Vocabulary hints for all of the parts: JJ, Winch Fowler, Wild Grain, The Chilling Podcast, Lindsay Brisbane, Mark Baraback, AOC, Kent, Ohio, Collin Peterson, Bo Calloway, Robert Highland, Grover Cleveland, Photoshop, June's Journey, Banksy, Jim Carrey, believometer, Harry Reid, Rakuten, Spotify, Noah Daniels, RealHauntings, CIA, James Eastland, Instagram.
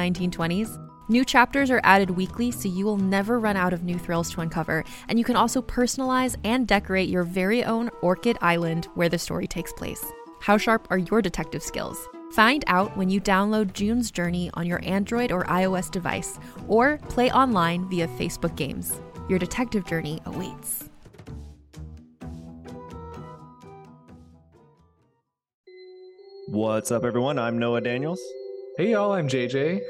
1920s. New chapters are added weekly, so you will never run out of new thrills to uncover, and you can also personalize and decorate your very own Orchid Island where the story takes place. How sharp are your detective skills? Find out when you download June's Journey on your Android or iOS device, or play online via Facebook games. Your detective journey awaits. What's up, everyone? I'm Noah Daniels. Hey y'all, I'm JJ.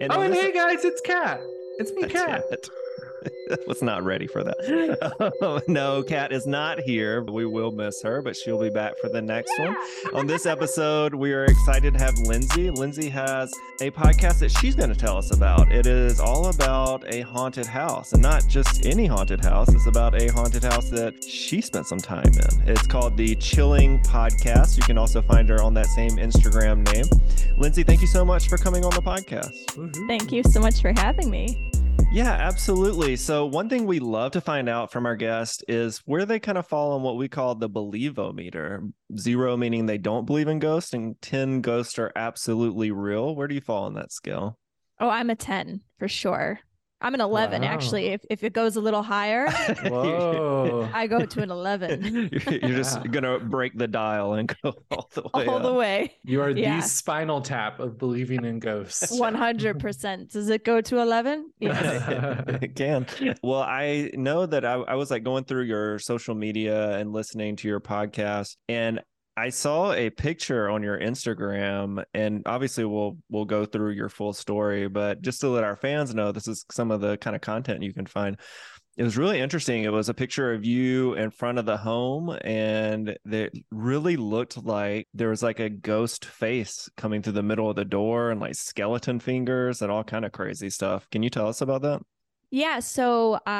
And oh, and hey guys, it's Kat. It's me, Kat. I was not ready for that. No, Kat is not here. We will miss her, but she'll be back for the next one. On this episode, we are excited to have Lindsay. Lindsay has a podcast that she's going to tell us about. It is all about a haunted house, and not just any haunted house. It's about a haunted house that she spent some time in. It's called The Chilling Podcast. You can also find her on that same Instagram name. Lindsay, thank you so much for coming on the podcast. Thank you so much for having me. Yeah, absolutely. So one thing we love to find out from our guests is where they kind of fall on what we call the believometer. 0 meaning they don't believe in ghosts, and 10 ghosts are absolutely real. Where do you fall on that scale? Oh, I'm a 10 for sure. I'm an 11, actually. If it goes a little higher, I go to an 11. You're just going to break the dial and go all the way up. You are the Spinal Tap of believing in ghosts. 100%. Does it go to 11? Yes. It can. Well, I know that I was like going through your social media and listening to your podcast, and I saw a picture on your Instagram, and obviously we'll go through your full story, but just to let our fans know, this is some of the kind of content you can find. It was really interesting. It was a picture of you in front of the home, and it really looked like there was like a ghost face coming through the middle of the door and like skeleton fingers and all kind of crazy stuff. Can you tell us about that? Yeah, so it's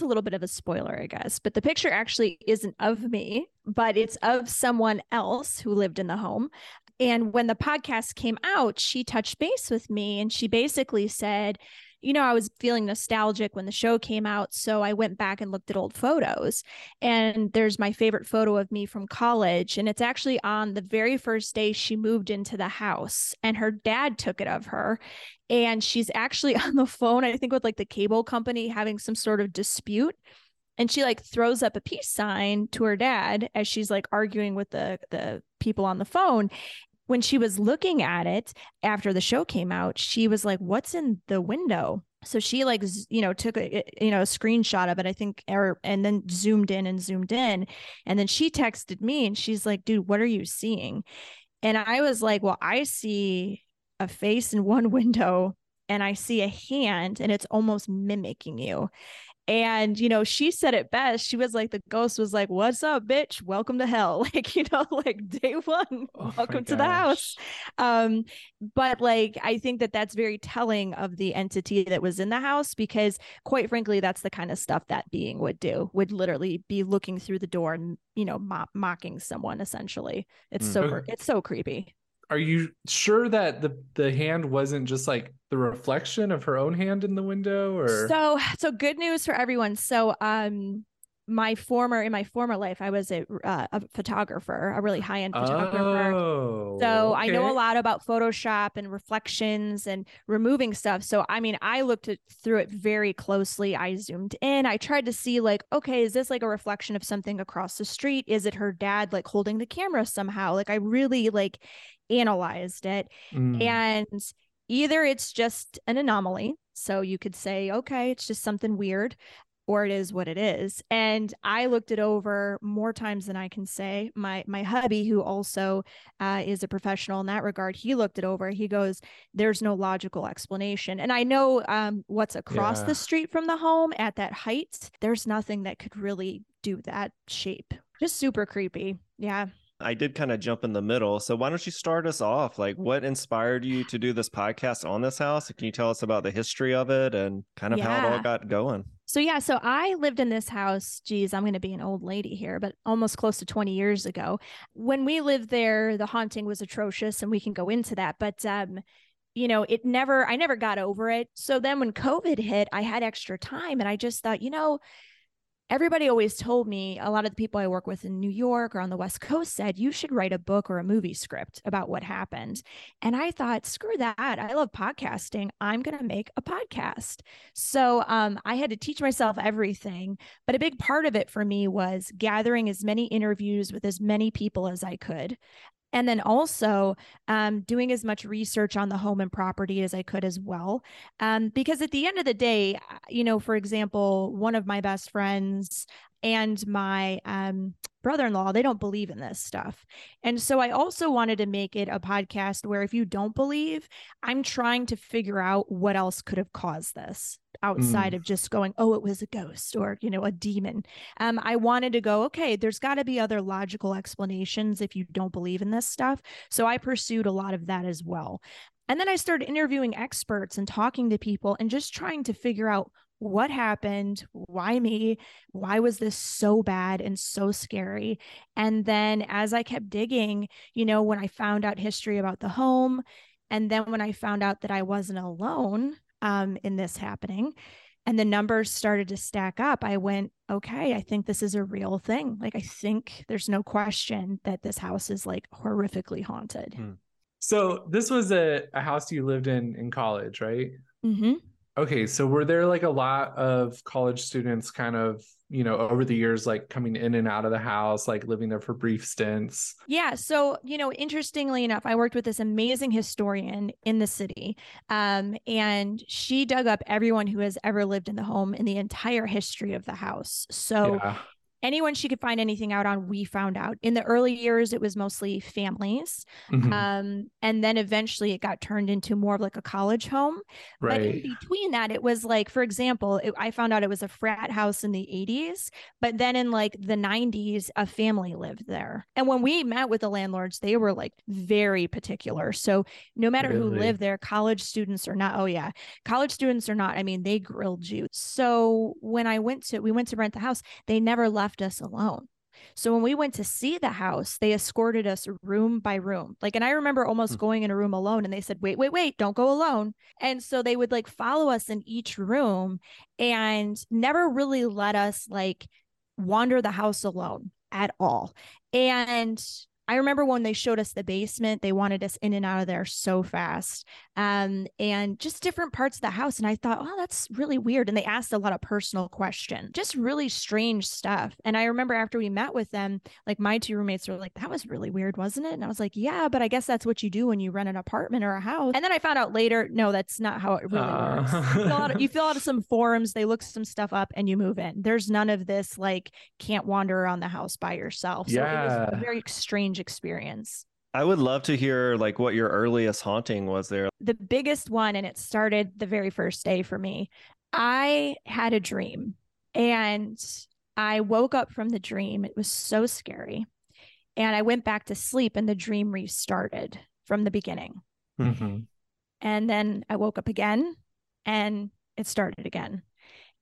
a little bit of a spoiler, I guess, but the picture actually isn't of me, but it's of someone else who lived in the home. And when the podcast came out, she touched base with me, and she basically said, you know, I was feeling nostalgic when the show came out, so I went back and looked at old photos. And there's my favorite photo of me from college, and it's actually on the very first day she moved into the house, and her dad took it of her. And she's actually on the phone, I think, with like the cable company having some sort of dispute. And she like throws up a peace sign to her dad as she's like arguing with the people on the phone. when she was looking at it after the show came out, she was like, what's in the window? So she like, you know, took a, you know, a screenshot of it, I think, and then zoomed in. And then she texted me and she's like, dude, what are you seeing? And I was like, well, I see a face in one window and I see a hand and it's almost mimicking you. And, you know, she said it best. She was like, the ghost was like, what's up, bitch? Welcome to hell. Like, you know, like day one, oh, welcome to the house. But like, I think that that's very telling of the entity that was in the house, because quite frankly, that's the kind of stuff that being would do, would literally be looking through the door and, you know, mocking someone essentially. It's so creepy. Are you sure that the hand wasn't just like the reflection of her own hand in the window? Or so good news for everyone. So in my former life, I was a photographer, a really high-end photographer. Oh, so okay. I know a lot about Photoshop and reflections and removing stuff. So, I mean, I looked through it very closely. I zoomed in. I tried to see like, okay, is this like a reflection of something across the street? Is it her dad like holding the camera somehow? Like I really like analyzed it. And either it's just an anomaly. So you could say, okay, it's just something weird, or it is what it is. And I looked it over more times than I can say. My hubby, who also is a professional in that regard, he looked it over. He goes, there's no logical explanation. And I know what's across the street from the home at that height, there's nothing that could really do that shape. Just super creepy. Yeah. I did kind of jump in the middle. So why don't you start us off? Like, what inspired you to do this podcast on this house? Can you tell us about the history of it and kind of how it all got going? So I lived in this house, geez, I'm going to be an old lady here, but almost close to 20 years ago. When we lived there, the haunting was atrocious, and we can go into that. But, you know, I never got over it. So then when COVID hit, I had extra time and I just thought, you know, everybody always told me, a lot of the people I work with in New York or on the West Coast said, you should write a book or a movie script about what happened. And I thought, screw that. I love podcasting. I'm going to make a podcast. So I had to teach myself everything. But a big part of it for me was gathering as many interviews with as many people as I could. And then also doing as much research on the home and property as I could as well. Because at the end of the day, you know, for example, one of my best friends and my brother-in-law, they don't believe in this stuff. And so I also wanted to make it a podcast where if you don't believe, I'm trying to figure out what else could have caused this outside of just going, oh, it was a ghost or, you know, a demon. I wanted to go, okay, there's got to be other logical explanations if you don't believe in this stuff. So I pursued a lot of that as well. And then I started interviewing experts and talking to people and just trying to figure out what happened, why me, why was this so bad and so scary? And then as I kept digging, you know, when I found out history about the home, and then when I found out that I wasn't alone in this happening, and the numbers started to stack up, I went, okay, I think this is a real thing. Like, I think there's no question that this house is like horrifically haunted. So this was a house you lived in college, right? Mm-hmm. Okay, so were there like a lot of college students kind of, you know, over the years, like coming in and out of the house, like living there for brief stints? Yeah. So, you know, interestingly enough, I worked with this amazing historian in the city, and she dug up everyone who has ever lived in the home in the entire history of the house. So anyone she could find anything out on, we found out. In the early years, it was mostly families. And then eventually it got turned into more of like a college home. Right. But in between that, it was like, for example, I found out it was a frat house in the 80s, but then in like the 90s, a family lived there. And when we met with the landlords, they were like very particular. So no matter who lived there, college students or not. Oh yeah. College students or not. I mean, they grilled you. So when we went to rent the house, they never left us alone. So when we went to see the house, they escorted us room by room. Like, and I remember almost going in a room alone and they said, wait, don't go alone. And so they would like follow us in each room and never really let us like wander the house alone at all. And I remember when they showed us the basement, they wanted us in and out of there so fast, and just different parts of the house. And I thought, oh, that's really weird. And they asked a lot of personal questions, just really strange stuff. And I remember after we met with them, like my two roommates were like, that was really weird, wasn't it? And I was like, yeah, but I guess that's what you do when you rent an apartment or a house. And then I found out later, no, that's not how it really works. You fill out some forums, they look some stuff up, and you move in. There's none of this, like, can't wander around the house by yourself. So yeah. It was a very strange experience. I would love to hear, like, what your earliest haunting was there. The biggest one, and it started the very first day for me. I had a dream and I woke up from the dream. It was so scary. And I went back to sleep and the dream restarted from the beginning. Mm-hmm. And then I woke up again and it started again.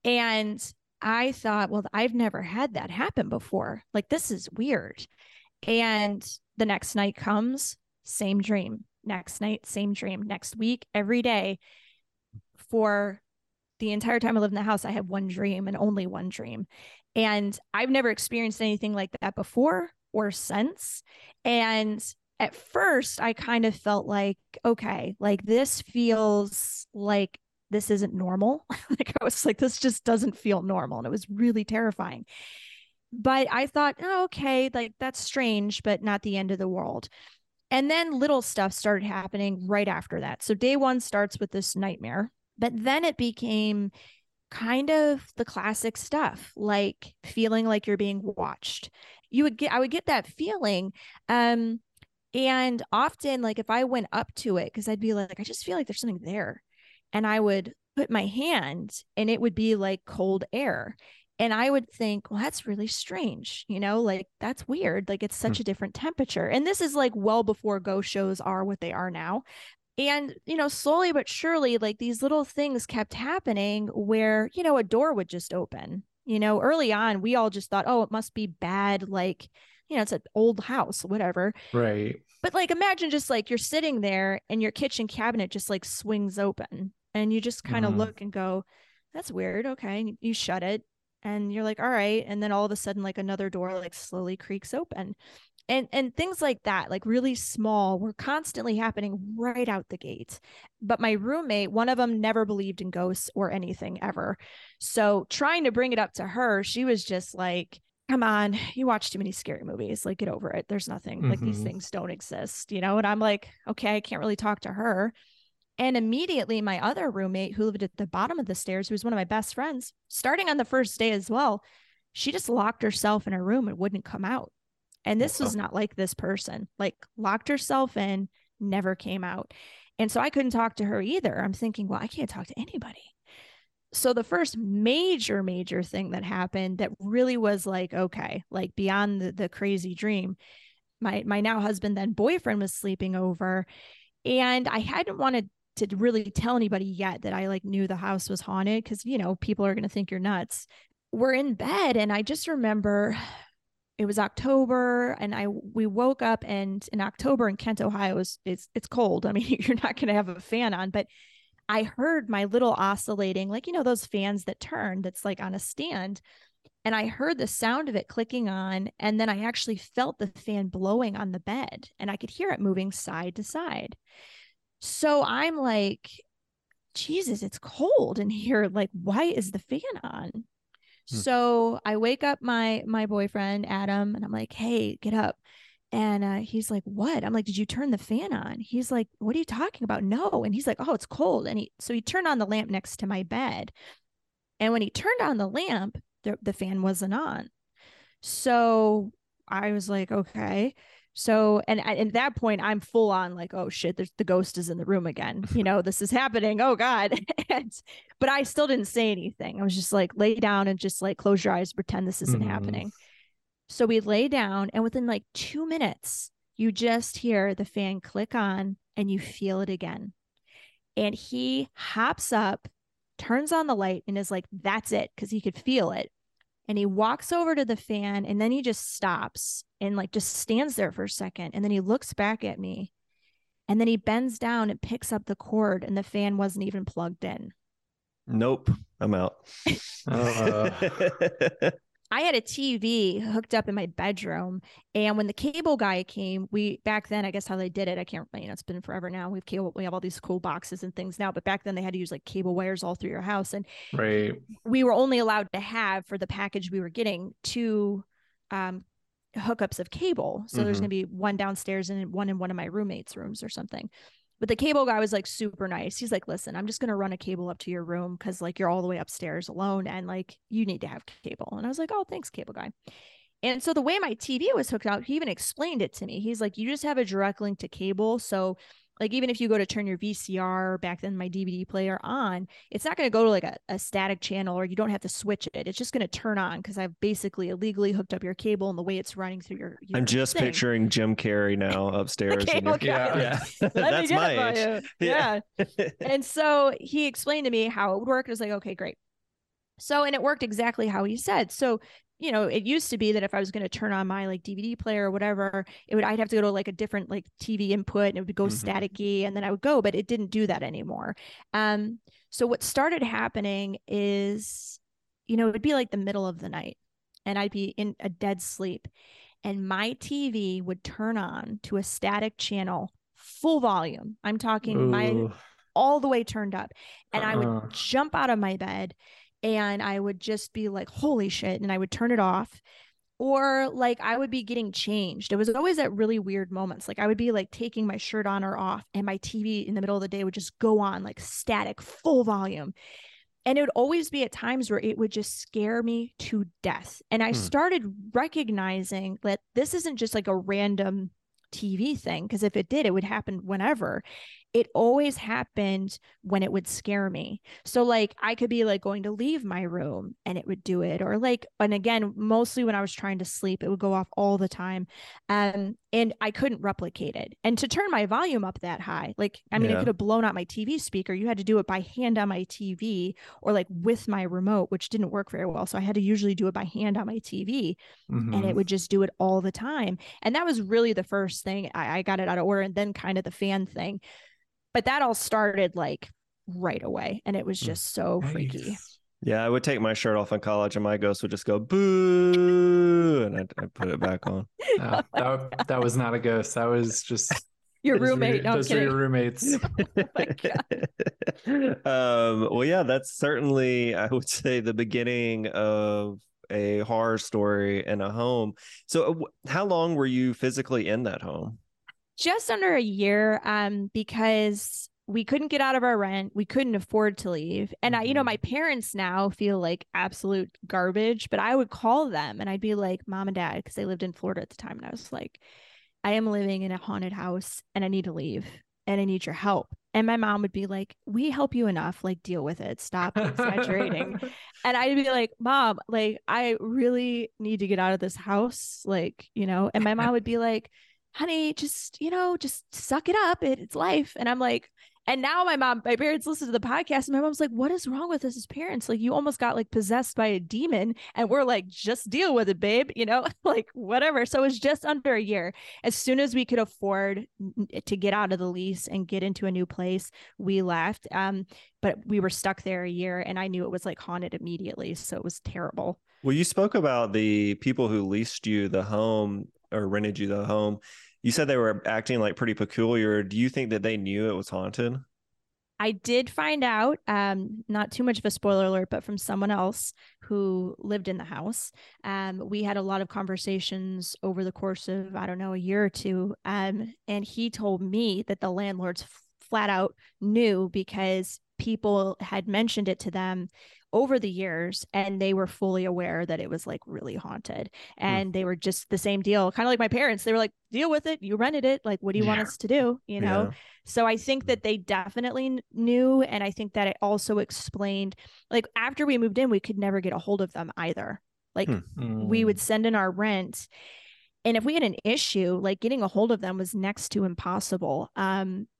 And I thought, well, I've never had that happen before. Like, this is weird. And the next night comes, same dream. Next night, same dream. Next week, every day. For the entire time I lived in the house, I had one dream and only one dream. And I've never experienced anything like that before or since. And at first, I kind of felt like, okay, like, this feels like this isn't normal. Like, I was like, this just doesn't feel normal. And it was really terrifying. But I thought, oh, okay, like, that's strange, but not the end of the world. And then little stuff started happening right after that. So day one starts with this nightmare, but then it became kind of the classic stuff, like feeling like you're being watched. I would get that feeling. And often, like, if I went up to it, because I'd be like, I just feel like there's something there. And I would put my hand and it would be like cold air. And I would think, well, that's really strange. You know, like, that's weird. Like, it's such a different temperature. And this is, like, well before ghost shows are what they are now. And, you know, slowly but surely, like, these little things kept happening where, you know, a door would just open. You know, early on, we all just thought, oh, it must be bad. Like, you know, it's an old house, whatever. Right. But, like, imagine just, like, you're sitting there and your kitchen cabinet just, like, swings open and you just kind of look and go, that's weird. Okay. And you shut it. And you're like, all right. And then all of a sudden, like, another door, like, slowly creaks open, and things like that, like, really small, were constantly happening right out the gate. But my roommate, one of them, never believed in ghosts or anything ever. So trying to bring it up to her, she was just like, come on, you watch too many scary movies. Like, get over it. There's nothing like these things don't exist, you know? And I'm like, okay, I can't really talk to her. And immediately my other roommate, who lived at the bottom of the stairs, who was one of my best friends, starting on the first day as well, she just locked herself in her room and wouldn't come out. And this was not like this person, like, locked herself in, never came out. And so I couldn't talk to her either. I'm thinking, well, I can't talk to anybody. So the first major thing that happened that really was like, okay, like, beyond the crazy dream, my now husband, then boyfriend, was sleeping over, and I hadn't wanted to really tell anybody yet that I, like, knew the house was haunted, because, you know, people are going to think you're nuts. We're in bed, and I just remember it was October, and we woke up, and in October in Kent, Ohio, it's cold. I mean, you're not going to have a fan on, but I heard my little oscillating, like, you know, those fans that turn, that's like on a stand. And I heard the sound of it clicking on, and then I actually felt the fan blowing on the bed, and I could hear it moving side to side. So I'm like, Jesus, it's cold in here. Like, why is the fan on? So I wake up my boyfriend, Adam, and I'm like, hey, get up. And he's like, what? I'm like, did you turn the fan on? He's like, what are you talking about? No. And he's like, oh, it's cold. And so he turned on the lamp next to my bed. And when he turned on the lamp, the fan wasn't on. So I was like, okay. So, and at that point, I'm full on like, oh shit, the ghost is in the room again. You know, this is happening. Oh God. But I still didn't say anything. I was just like, lay down and just like, close your eyes, pretend this isn't happening. So we lay down, and within like 2 minutes, you just hear the fan click on and you feel it again. And he hops up, turns on the light, and is like, that's it. 'Cause he could feel it. And he walks over to the fan, and then he just stops and like just stands there for a second. And then he looks back at me, and then he bends down and picks up the cord, and the fan wasn't even plugged in. Nope. I'm out. I had a TV hooked up in my bedroom, and when the cable guy came, back then, I guess how they did it, I can't, it's been forever now. We have cable, we have all these cool boxes and things now, but back then they had to use like cable wires all through your house. And we were only allowed to have, for the package we were getting, 2 hookups of cable. So there's going to be one downstairs and one in one of my roommates' rooms or something. But the cable guy was like super nice. He's like, listen, I'm just going to run a cable up to your room because like you're all the way upstairs alone and like you need to have cable. And I was like, oh, thanks, cable guy. And so the way my TV was hooked up, he even explained it to me. He's like, you just have a direct link to cable. So like even if you go to turn your VCR, back then my DVD player, on, it's not going to go to like a static channel, or you don't have to switch it. It's just going to turn on because I've basically illegally hooked up your cable and the way it's running through your I'm just picturing Jim Carrey now upstairs. Yeah. That's my age. Yeah. And so he explained to me how it would work. I was like, okay, great. So, and it worked exactly how he said. So, you know, it used to be that if I was going to turn on my like DVD player or whatever, I'd have to go to like a different like TV input and it would go staticky, and then I would go, but it didn't do that anymore. So what started happening is, you know, it would be like the middle of the night and I'd be in a dead sleep and my TV would turn on to a static channel, full volume. I'm talking all the way turned up, and I would jump out of my bed and I would just be like, holy shit. And I would turn it off, or like I would be getting changed. It was always at really weird moments. Like I would be like taking my shirt on or off and my TV in the middle of the day would just go on like static, full volume. And it would always be at times where it would just scare me to death. And I started recognizing that this isn't just like a random TV thing, because if it did, it would happen whenever. It always happened when it would scare me. So like I could be like going to leave my room and it would do it, or like, and again, mostly when I was trying to sleep, it would go off all the time. And I couldn't replicate it. And to turn my volume up that high, like, I mean, it could have blown out my TV speaker. You had to do it by hand on my TV, or like with my remote, which didn't work very well. So I had to usually do it by hand on my TV, and it would just do it all the time. And that was really the first thing I got it out of order, and then kind of the fan thing. But that all started like right away, and it was just so freaky. Yeah, I would take my shirt off in college and my ghost would just go boo, and I'd put it back on. That was not a ghost. That was just your roommate. Those were your roommates. Oh my God. Well, yeah, that's certainly, I would say, the beginning of a horror story in a home. So how long were you physically in that home? Just under a year, because we couldn't get out of our rent. We couldn't afford to leave. And I, you know, my parents now feel like absolute garbage, but I would call them and I'd be like, Mom and Dad, because they lived in Florida at the time. And I was like, I am living in a haunted house and I need to leave and I need your help. And my mom would be like, we help you enough, like deal with it. Stop exaggerating. And I'd be like, Mom, like, I really need to get out of this house. Like, you know, and my mom would be like, honey, just, you know, just suck it up. It's life. And I'm like, and now my parents listen to the podcast, and my mom's like, what is wrong with us as parents? Like, you almost got like possessed by a demon, and we're like, just deal with it, babe, you know, like whatever. So it was just under a year. As soon as we could afford to get out of the lease and get into a new place, we left. But we were stuck there a year, and I knew it was like haunted immediately. So it was terrible. Well, you spoke about the people who leased you the home or rented you the home. You said they were acting like pretty peculiar. Do you think that they knew it was haunted? I did find out, not too much of a spoiler alert, but from someone else who lived in the house. We had a lot of conversations over the course of, I don't know, a year or two. And he told me that the landlords flat out knew, because people had mentioned it to them over the years, and they were fully aware that it was like really haunted, and they were just the same deal, kind of like my parents. They were like, deal with it, you rented it, like what do you want us to do, you know? So I think that they definitely knew, and I think that it also explained, like after we moved in, we could never get a hold of them either. Like we would send in our rent, and if we had an issue, like getting a hold of them was next to impossible. And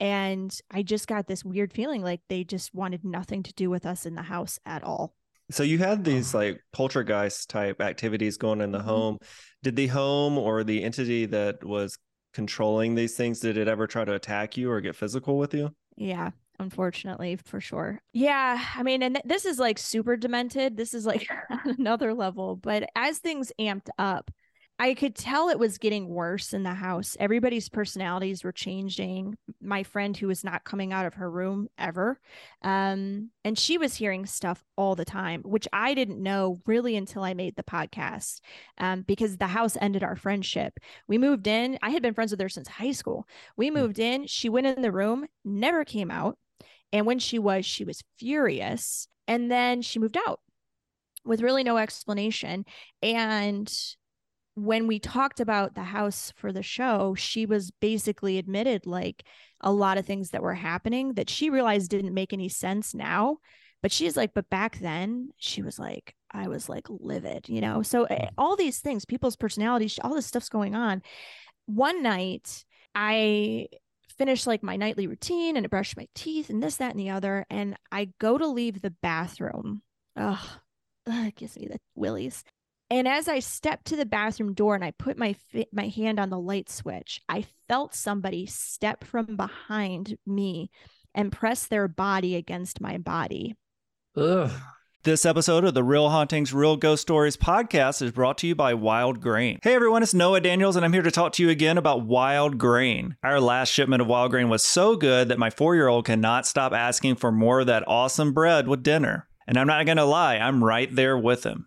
I just got this weird feeling like they just wanted nothing to do with us in the house at all. So you had these like poltergeist type activities going in the home. Did the home or the entity that was controlling these things, did it ever try to attack you or get physical with you? Yeah. unfortunately, for sure. Yeah. I mean, and this is like super demented. This is like on another level, but as things amped up, I could tell it was getting worse in the house. Everybody's personalities were changing. My friend who was not coming out of her room ever. And she was hearing stuff all the time, which I didn't know really until I made the podcast, because the house ended our friendship. We moved in. I had been friends with her since high school. We moved in. She went in the room, never came out. And when she was furious. And then she moved out with really no explanation. And when we talked about the house for the show, she was basically admitted like a lot of things that were happening that she realized didn't make any sense now. But she's like, but back then she was like, I was like livid, you know? So all these things, people's personalities, all this stuff's going on. One night I finished like my nightly routine and I brushed my teeth and this, that, and the other. And I go to leave the bathroom. Oh, it gives me the willies. And as I stepped to the bathroom door and I put my hand on the light switch, I felt somebody step from behind me and press their body against my body. Ugh. This episode of the Real Hauntings, Real Ghost Stories podcast is brought to you by Wild Grain. Hey everyone, it's Noah Daniels and I'm here to talk to you again about Wild Grain. Our last shipment of Wild Grain was so good that my 4-year-old cannot stop asking for more of that awesome bread with dinner. And I'm not going to lie, I'm right there with him.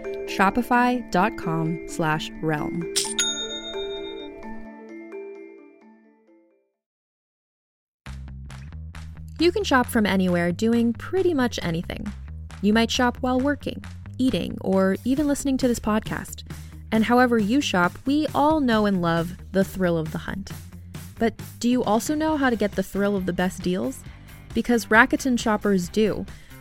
Shopify.com/realm. You can shop from anywhere doing pretty much anything. You might shop while working, eating, or even listening to this podcast. And however you shop, we all know and love the thrill of the hunt. But do you also know how to get the thrill of the best deals? Because Rakuten shoppers do.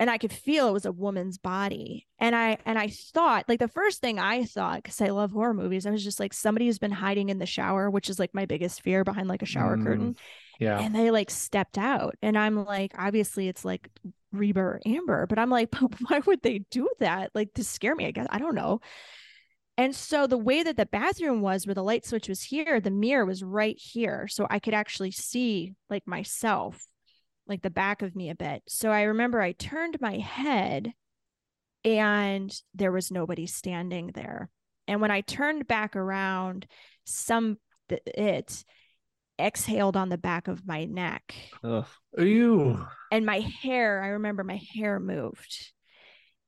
and I could feel it was a woman's body. And I thought, like, the first thing I thought, because I love horror movies, I was just like, somebody who's been hiding in the shower, which is like my biggest fear, behind like a shower curtain. Yeah. And they like stepped out. And I'm like, obviously it's like Reba or Amber, but I'm like, but why would they do that? Like, to scare me, I guess. I don't know. And so the way that the bathroom was, where the light switch was here, the mirror was right here. So I could actually see like myself, like the back of me a bit. So I remember I turned my head and there was nobody standing there. And when I turned back around, it exhaled on the back of my neck. Ugh. Ew. And my hair, I remember my hair moved.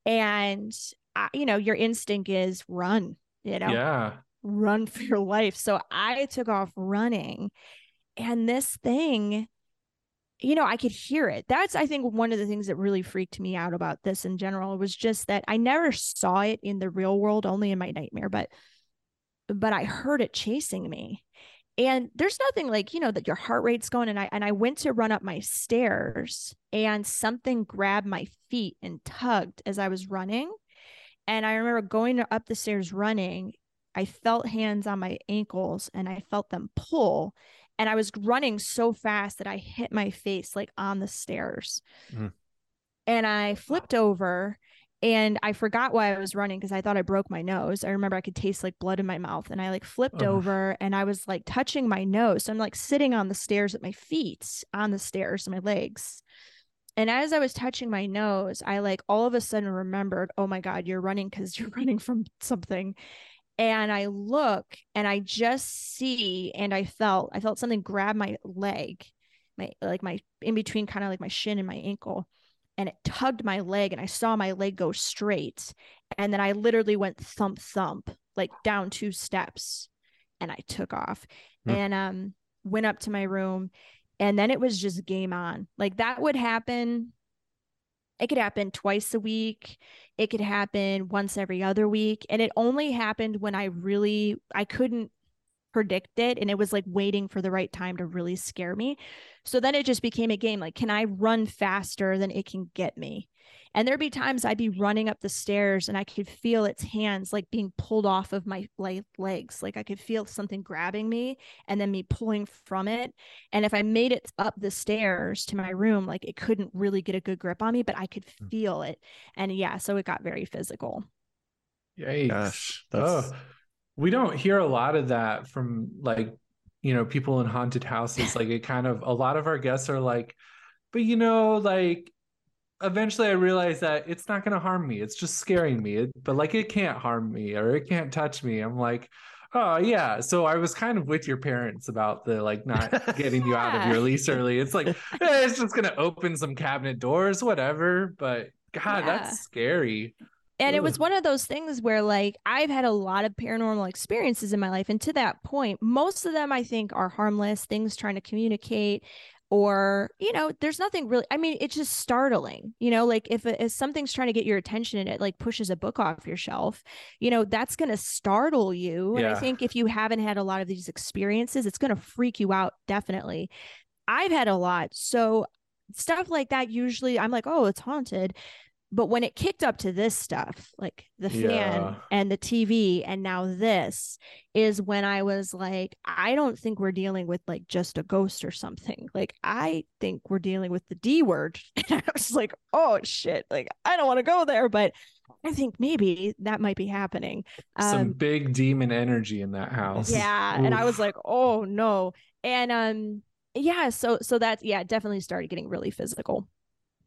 And your instinct is run, yeah, run for your life. So I took off running, and this thing, I could hear it. That's, I think, one of the things that really freaked me out about this in general, was just that I never saw it in the real world, only in my nightmare, but I heard it chasing me. And there's nothing like, that your heart rate's going. And I went to run up my stairs, and something grabbed my feet and tugged as I was running. And I remember going up the stairs running. I felt hands on my ankles and I felt them pull. And I was running so fast that I hit my face like on the stairs. Mm. And I flipped over. And I forgot why I was running, because I thought I broke my nose. I remember I could taste like blood in my mouth, and I like flipped over and I was like touching my nose. So I'm like sitting on the stairs at my feet, on the stairs, my legs. And as I was touching my nose, I like all of a sudden remembered, oh my God, you're running because you're running from something. And I look and I just see, and I felt something grab my leg, my in between, kind of like my shin and my ankle. And it tugged my leg, and I saw my leg go straight. And then I literally went thump, thump, like down 2 steps, and I took off and went up to my room. And then it was just game on. Like, that would happen. It could happen twice a week. It could happen once every other week. And it only happened when I couldn't predict it, and it was like waiting for the right time to really scare me. So then it just became a game, like, can I run faster than it can get me? And there'd be times I'd be running up the stairs and I could feel its hands like being pulled off of my legs. Like, I could feel something grabbing me and then me pulling from it. And if I made it up the stairs to my room, like, it couldn't really get a good grip on me, but I could feel it. And yeah, so it got very physical. Yikes. Gosh, that's... We don't hear a lot of that from, like, people in haunted houses. Like, it kind of, a lot of our guests are like, but like, eventually I realized that it's not going to harm me. It's just scaring me, but like, it can't harm me or it can't touch me. I'm like, oh yeah. So I was kind of with your parents about the, like, not getting you out of your lease early. It's like, it's just going to open some cabinet doors, whatever. But God, that's scary. And it was one of those things where, like, I've had a lot of paranormal experiences in my life. And to that point, most of them, I think, are harmless things trying to communicate, or, there's nothing really, I mean, it's just startling, like if something's trying to get your attention and it like pushes a book off your shelf, that's going to startle you. Yeah. And I think if you haven't had a lot of these experiences, it's going to freak you out. Definitely. I've had a lot. So stuff like that, usually I'm like, oh, it's haunted. But when it kicked up to this stuff, like the fan and the TV, and now this, is when I was like, I don't think we're dealing with like just a ghost or something. Like, I think we're dealing with the D word. And I was like, oh shit. Like, I don't want to go there, but I think maybe that might be happening. Some big demon energy in that house. Yeah. Oof. And I was like, oh no. And so that's, definitely started getting really physical.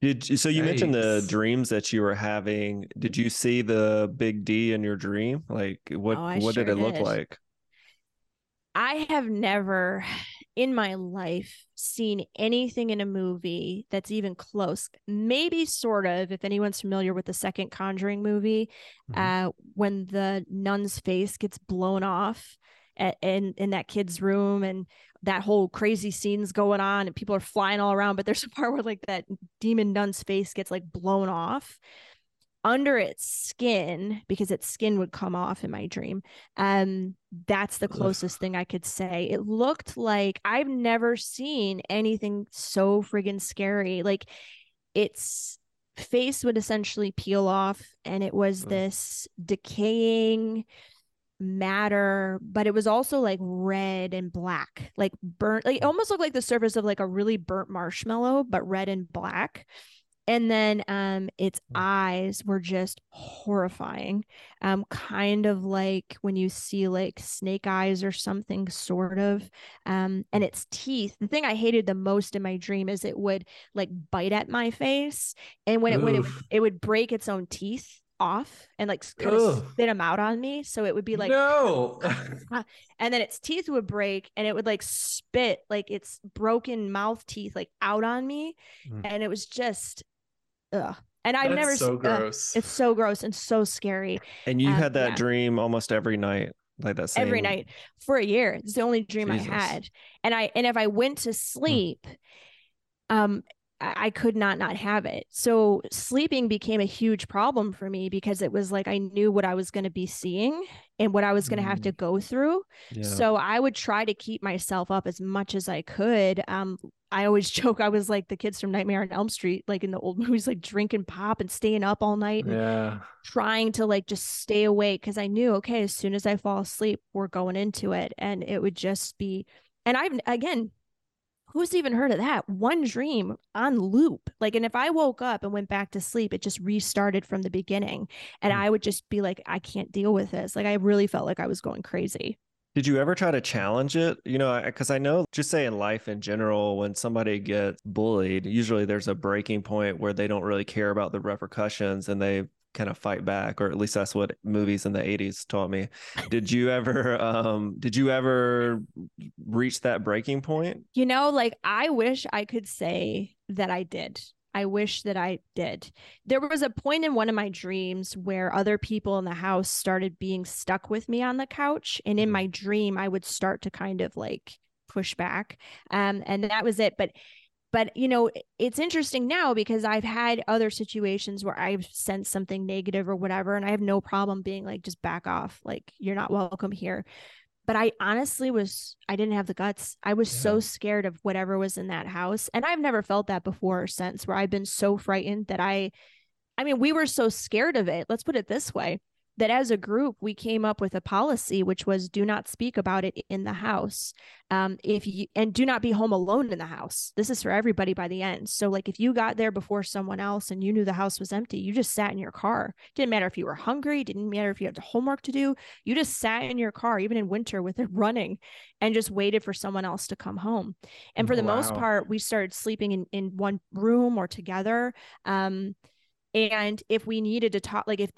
You mentioned the dreams that you were having. Did you see the big D in your dream? Like, what did it look like? I have never in my life seen anything in a movie that's even close, maybe sort of, if anyone's familiar with the second Conjuring movie, when the nun's face gets blown off in that kid's room and that whole crazy scene's going on and people are flying all around, but there's a part where like that demon nun's face gets like blown off under its skin, because its skin would come off in my dream. That's the closest thing I could say. It looked like, I've never seen anything so friggin' scary. Like its face would essentially peel off and it was this decaying matter, but it was also like red and black, like burnt, like it almost looked like the surface of like a really burnt marshmallow, but red and black. And then its eyes were just horrifying, kind of like when you see like snake eyes or something, sort of. And its teeth, the thing I hated the most in my dream is it would like bite at my face, and when it would break its own teeth off and like kind of spit them out on me. So it would be like no, and then its teeth would break and it would like spit like its broken mouth teeth like out on me, and it was just ugh. And I've never so gross. It's so gross and so scary. And you had that dream almost every night, like that same... every night for a year. It's the only dream I had, and if I went to sleep, I could not have it. So sleeping became a huge problem for me because it was like I knew what I was going to be seeing and what I was going to have to go through. Yeah. So I would try to keep myself up as much as I could. I always joke I was like the kids from Nightmare on Elm Street, like in the old movies, like drinking pop and staying up all night and trying to like just stay awake, because I knew, okay, as soon as I fall asleep, we're going into it. And it would just be... and I've, again, who's even heard of that? One dream on loop. Like, and if I woke up and went back to sleep, it just restarted from the beginning. And I would just be like, I can't deal with this. Like, I really felt like I was going crazy. Did you ever try to challenge it? You know, because I know, just say in life in general, when somebody gets bullied, usually there's a breaking point where they don't really care about the repercussions and they kind of fight back, or at least that's what movies in the 80s taught me. Did you ever reach that breaking point? You know, like I wish I could say that I did. I wish that I did. There was a point in one of my dreams where other people in the house started being stuck with me on the couch, and in my dream I would start to kind of like push back, and that was it. But, you know, it's interesting now because I've had other situations where I've sensed something negative or whatever, and I have no problem being like, just back off. Like, you're not welcome here. But I honestly I didn't have the guts. I was so scared of whatever was in that house. And I've never felt that before or since, where I've been so frightened that I mean, we were so scared of it, let's put it this way, that as a group, we came up with a policy, which was do not speak about it in the house. And do not be home alone in the house. This is for everybody by the end. So like if you got there before someone else and you knew the house was empty, you just sat in your car. Didn't matter if you were hungry, didn't matter if you had homework to do. You just sat in your car, even in winter with it running, and just waited for someone else to come home. And for the most part, we started sleeping in one room or together. And if we needed to talk, like if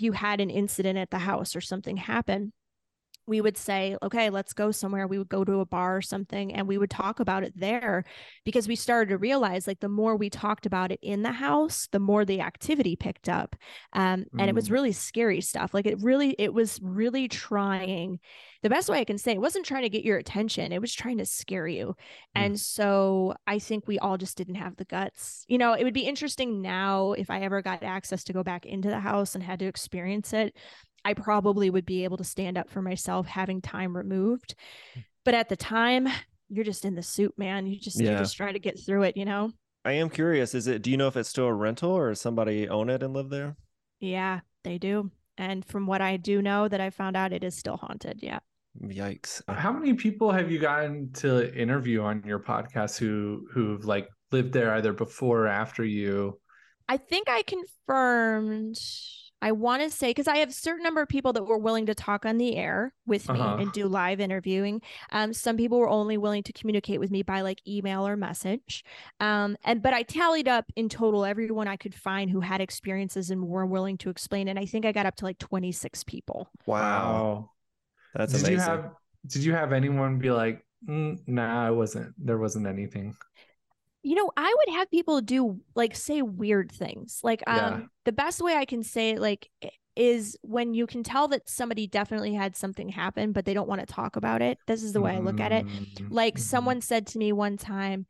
you had an incident at the house or something happened, we would say, okay, let's go somewhere. We would go to a bar or something and we would talk about it there, because we started to realize like the more we talked about it in the house, the more the activity picked up. And it was really scary stuff. Like it was really trying, the best way I can say, it wasn't trying to get your attention. It was trying to scare you. And so I think we all just didn't have the guts. You know, it would be interesting now if I ever got access to go back into the house and had to experience it. I probably would be able to stand up for myself having time removed. But at the time, you're just in the soup, man. You just try to get through it, you know? I am curious. Do you know if it's still a rental or does somebody own it and live there? Yeah, they do. And from what I do know that I found out, it is still haunted. Yeah. Yikes. How many people have you gotten to interview on your podcast who've like lived there either before or after you? I think I confirmed... I want to say, because I have a certain number of people that were willing to talk on the air with me and do live interviewing. Some people were only willing to communicate with me by like email or message. But I tallied up in total everyone I could find who had experiences and were willing to explain. And I think I got up to like 26 people. Wow. That's amazing. Did you have anyone be like, Nah, I wasn't. There wasn't anything. You know, I would have people do like say weird things. Like the best way I can say it, like, is when you can tell that somebody definitely had something happen, but they don't want to talk about it. This is the way I look at it. Like someone said to me one time,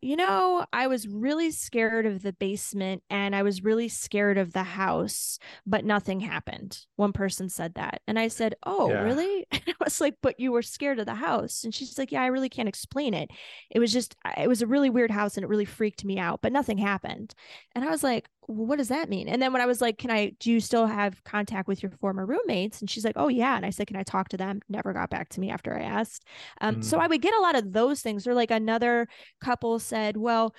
you know, I was really scared of the basement and I was really scared of the house, but nothing happened. One person said that. And I said, oh, really? And I was like, but you were scared of the house. And she's like, yeah, I really can't explain it. It was a really weird house and it really freaked me out, but nothing happened. And I was like, well, what does that mean? And then when I was like, do you still have contact with your former roommates? And she's like, oh yeah. And I said, can I talk to them? Never got back to me after I asked. So I would get a lot of those things. Or like another couple said, well,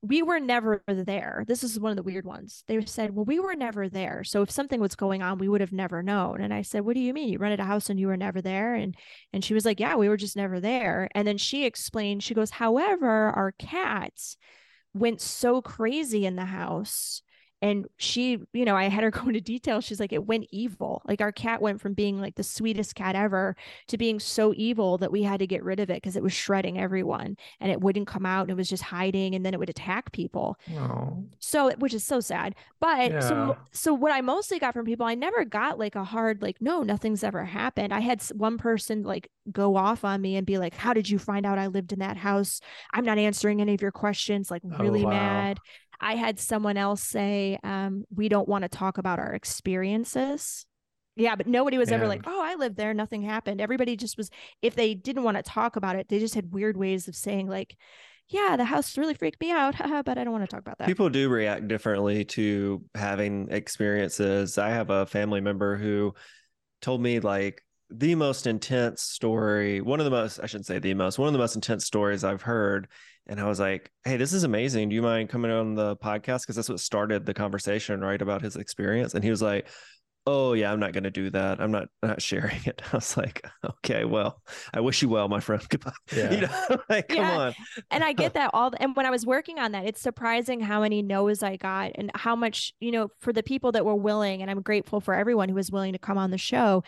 we were never there. This is one of the weird ones. They said, well, we were never there. So if something was going on, we would have never known. And I said, what do you mean? You rented a house and you were never there? And she was like, yeah, we were just never there. And then she explained, she goes, however, our cats went so crazy in the house. And she, you know, I had her go into detail. She's like, it went evil. Like our cat went from being like the sweetest cat ever to being so evil that we had to get rid of it because it was shredding everyone and it wouldn't come out and it was just hiding and then it would attack people. Aww. So, which is so sad. But so what I mostly got from people, I never got like a hard, like, no, nothing's ever happened. I had one person like go off on me and be like, how did you find out I lived in that house? I'm not answering any of your questions. Like really mad. I had someone else say, we don't want to talk about our experiences. Yeah, but nobody was ever like, oh, I lived there. Nothing happened. Everybody just was, if they didn't want to talk about it, they just had weird ways of saying like, yeah, the house really freaked me out, but I don't want to talk about that. People do react differently to having experiences. I have a family member who told me like the most intense story, one of the most intense stories I've heard. And I was like, hey, this is amazing. Do you mind coming on the podcast? Because that's what started the conversation, right? About his experience. And he was like, oh yeah, I'm not going to do that. I'm not sharing it. I was like, okay, well, I wish you well, my friend. Goodbye. Yeah. You know, like, come on. And I get that and when I was working on that, it's surprising how many no's I got and how much, you know, for the people that were willing, and I'm grateful for everyone who was willing to come on the show.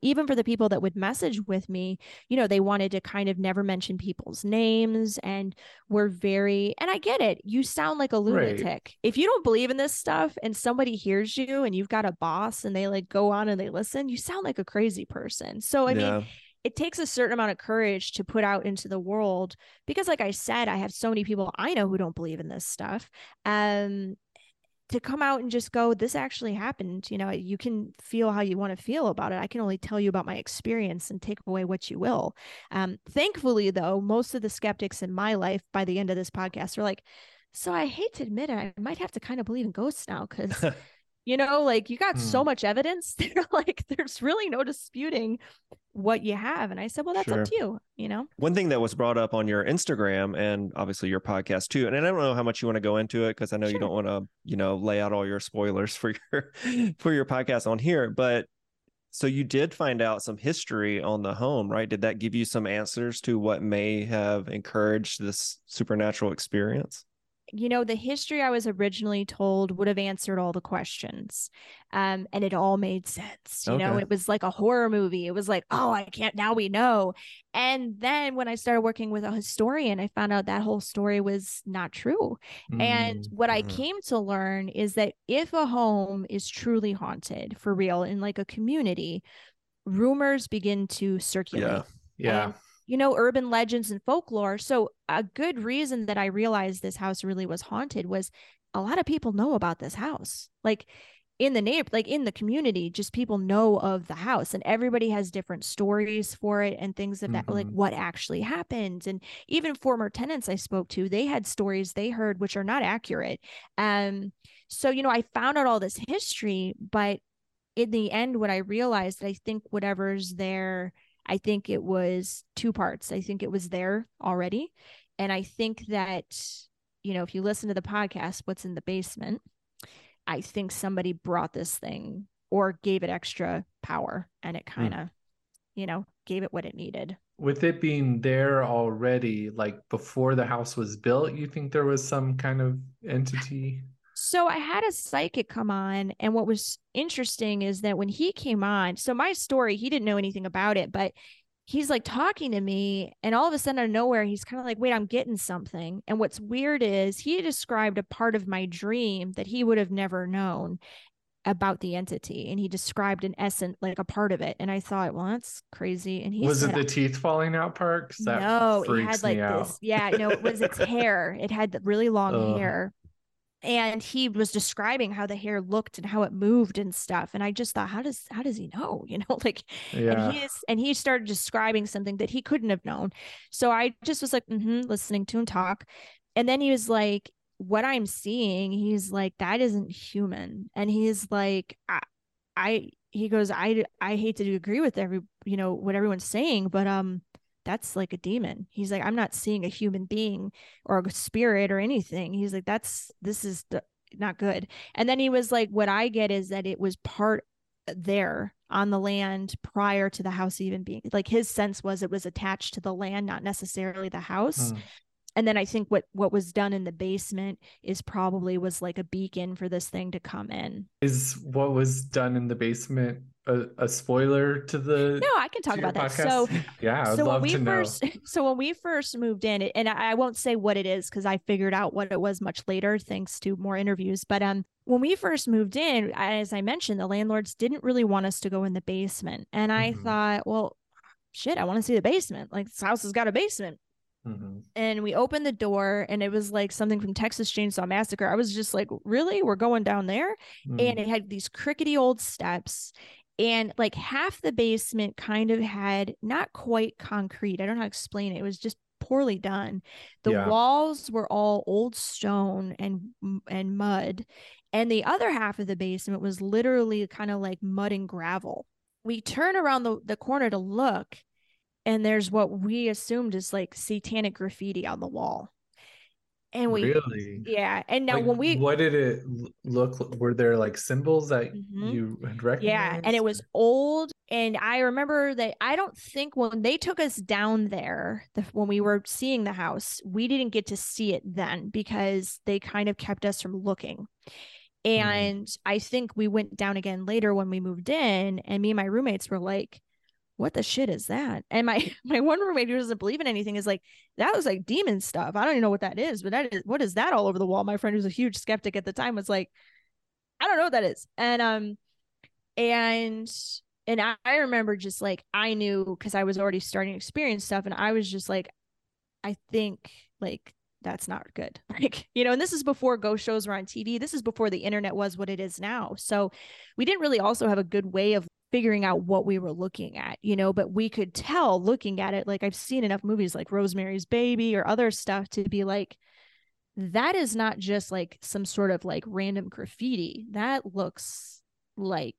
Even for the people that would message with me, you know, they wanted to kind of never mention people's names and were very, and I get it. You sound like a lunatic. Right. If you don't believe in this stuff and somebody hears you and you've got a boss and they like go on and they listen, you sound like a crazy person. So I mean, it takes a certain amount of courage to put out into the world because like I said, I have so many people I know who don't believe in this stuff. To come out and just go, this actually happened. You know, you can feel how you want to feel about it. I can only tell you about my experience and take away what you will. Thankfully though, most of the skeptics in my life by the end of this podcast are like, so I hate to admit it, I might have to kind of believe in ghosts now because you know, like you got so much evidence. They're like, there's really no disputing what you have. And I said, well, that's up to you, you know? One thing that was brought up on your Instagram and obviously your podcast too, and I don't know how much you want to go into it because I know you don't want to, you know, lay out all your spoilers for your podcast on here. But so you did find out some history on the home, right? Did that give you some answers to what may have encouraged this supernatural experience? You know, the history I was originally told would have answered all the questions. And it all made sense. You know, it was like a horror movie. It was like, oh, I can't, now we know. And then when I started working with a historian, I found out that whole story was not true. And what I came to learn is that if a home is truly haunted for real in like a community, rumors begin to circulate. Yeah. And, you know, urban legends and folklore. So a good reason that I realized this house really was haunted was a lot of people know about this house. Like in the community, just people know of the house and everybody has different stories for it and things of that, like what actually happened. And even former tenants I spoke to, they had stories they heard, which are not accurate. So, you know, I found out all this history, but in the end, what I realized, I think whatever's there, I think it was two parts. I think it was there already. And I think that, you know, if you listen to the podcast, what's in the basement, I think somebody brought this thing or gave it extra power and it kind of, you know, gave it what it needed. With it being there already, like before the house was built, you think there was some kind of entity? So I had a psychic come on, and what was interesting is that when he came on, so my story, he didn't know anything about it, but he's like talking to me, and all of a sudden out of nowhere, he's kind of like, wait, I'm getting something. And what's weird is he described a part of my dream that he would have never known about the entity. And he described an essence, like a part of it. And I thought, well, that's crazy. And he was said, it the teeth falling out part? No, it had like this. Yeah, no, it was its hair. It had the really long hair. And he was describing how the hair looked and how it moved and stuff. And I just thought, how does he know? You know, like, yeah. and he started describing something that he couldn't have known. So I just was like, listening to him talk. And then he was like, what I'm seeing, he's like, that isn't human. And he's like, he goes, I hate to agree with what everyone's saying, but, that's like a demon. He's like, I'm not seeing a human being or a spirit or anything. He's like, this is not good. And then he was like, what I get is that it was part there on the land prior to the house even being, like, his sense was it was attached to the land, not necessarily the house. And then I think what was done in the basement is probably was like a beacon for this thing to come in. Is what was done in the basement a spoiler to the? No, I can talk about that. So yeah, I'd love to know. So when we first moved in, and I won't say what it is because I figured out what it was much later thanks to more interviews. But when we first moved in, as I mentioned, the landlords didn't really want us to go in the basement, and I thought, well, shit, I want to see the basement. Like, this house has got a basement. And we opened the door and it was like something from Texas Chainsaw Massacre. I was just like, really? We're going down there? And it had these crickety old steps, and like half the basement kind of had not quite concrete. I don't know how to explain it. It was just poorly done. The walls were all old stone and mud. And the other half of the basement was literally kind of like mud and gravel. We turn around the corner to look, and there's what we assumed is like satanic graffiti on the wall. And we, really? Yeah. And now, like, when we, what did it look like? Were there like symbols that you had recognized? Yeah. And it was old. And I remember that, I don't think when they took us down there, when we were seeing the house, we didn't get to see it then because they kind of kept us from looking. And I think we went down again later when we moved in, and me and my roommates were like, what the shit is that? And my one roommate who doesn't believe in anything is like, that was like demon stuff. I don't even know what that is, but that is, what is that all over the wall? My friend who's a huge skeptic at the time was like, I don't know what that is. And I remember just like, I knew because I was already starting to experience stuff, and I was just like, I think like that's not good. Like, you know, and this is before ghost shows were on TV. This is before the internet was what it is now. So we didn't really also have a good way of figuring out what we were looking at, you know, but we could tell looking at it. Like, I've seen enough movies like Rosemary's Baby or other stuff to be like, that is not just like some sort of like random graffiti. That looks like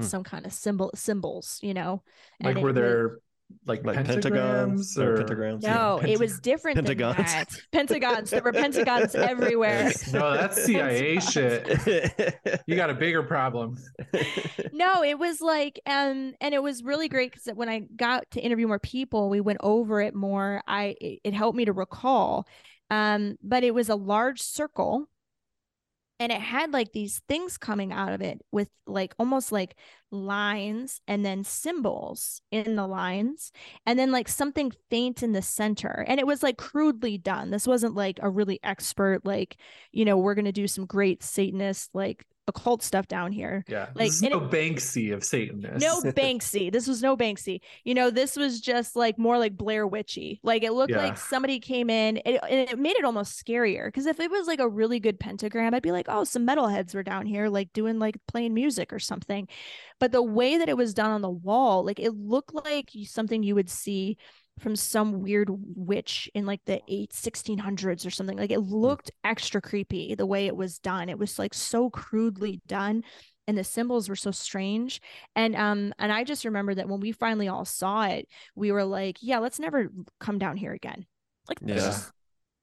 some kind of symbols, you know. Like, and were there like pentagrams or pentagrams? No, it was different than that. Pentagons. There were pentagons everywhere. No, that's CIA shit. You got a bigger problem. No, it was like, and it was really great because when I got to interview more people, we went over it more. It helped me to recall, but it was a large circle. And it had like these things coming out of it with like almost like lines and then symbols in the lines and then like something faint in the center. And it was like crudely done. This wasn't like a really expert, like, you know, we're going to do some great Satanist, like occult stuff down here. Yeah. Like, this is no Banksy of Satanists. No Banksy. This was no Banksy. You know, this was just like more like Blair Witchy. Like, it looked like somebody came in, and it made it almost scarier. Because if it was like a really good pentagram, I'd be like, oh, some metalheads were down here, like doing like playing music or something. But the way that it was done on the wall, like, it looked like something you would see from some weird witch in like the 1600s or something. Like, it looked extra creepy the way it was done. It was like so crudely done, and the symbols were so strange. And I just remember that when we finally all saw it, we were like, yeah, let's never come down here again. Like, just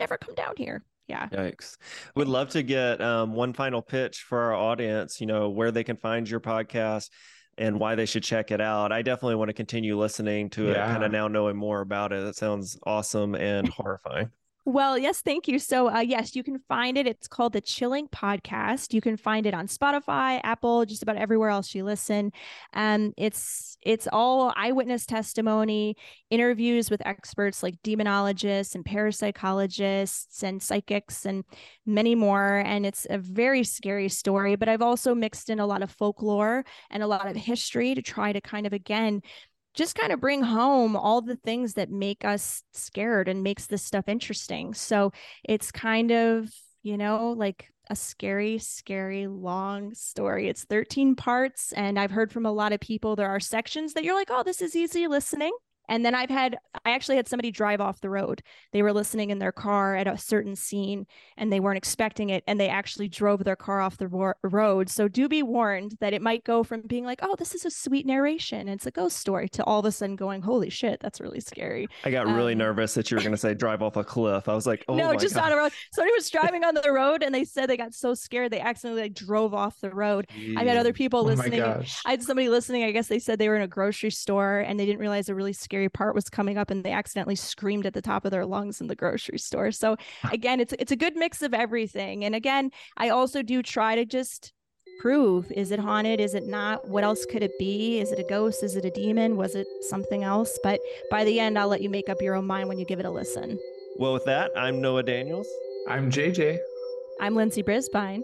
never come down here. Yeah. Yikes. Would love to get one final pitch for our audience, you know, where they can find your podcast and why they should check it out. I definitely want to continue listening to it, kind of now knowing more about it. That sounds awesome and horrifying. Well, yes, thank you. So yes, you can find it. It's called The Chilling Podcast. You can find it on Spotify, Apple, just about everywhere else you listen. It's all eyewitness testimony, interviews with experts like demonologists and parapsychologists and psychics and many more. And it's a very scary story, but I've also mixed in a lot of folklore and a lot of history to try to kind of, again, just kind of bring home all the things that make us scared and makes this stuff interesting. So it's kind of, you know, like a scary, scary long story. It's 13 parts. And I've heard from a lot of people, there are sections that you're like, oh, this is easy listening. And then I actually had somebody drive off the road. They were listening in their car at a certain scene and they weren't expecting it. And they actually drove their car off the road. So do be warned that it might go from being like, oh, this is a sweet narration, and it's a ghost story, to all of a sudden going, holy shit, that's really scary. I got really nervous that you were going to say drive off a cliff. I was like, oh no, my just God. On a road. Somebody was driving on the road and they said they got so scared they accidentally like drove off the road. Jeez. I got other people listening. I had somebody listening. I guess they said they were in a grocery store and they didn't realize a really scary part was coming up and they accidentally screamed at the top of their lungs in the grocery store. So again, it's a good mix of everything. And again, I also do try to just prove, is it haunted? Is it not? What else could it be? Is it a ghost? Is it a demon? Was it something else? But by the end, I'll let you make up your own mind when you give it a listen. Well, with that, I'm Noah Daniels. I'm JJ. I'm Lindsay Brisbane.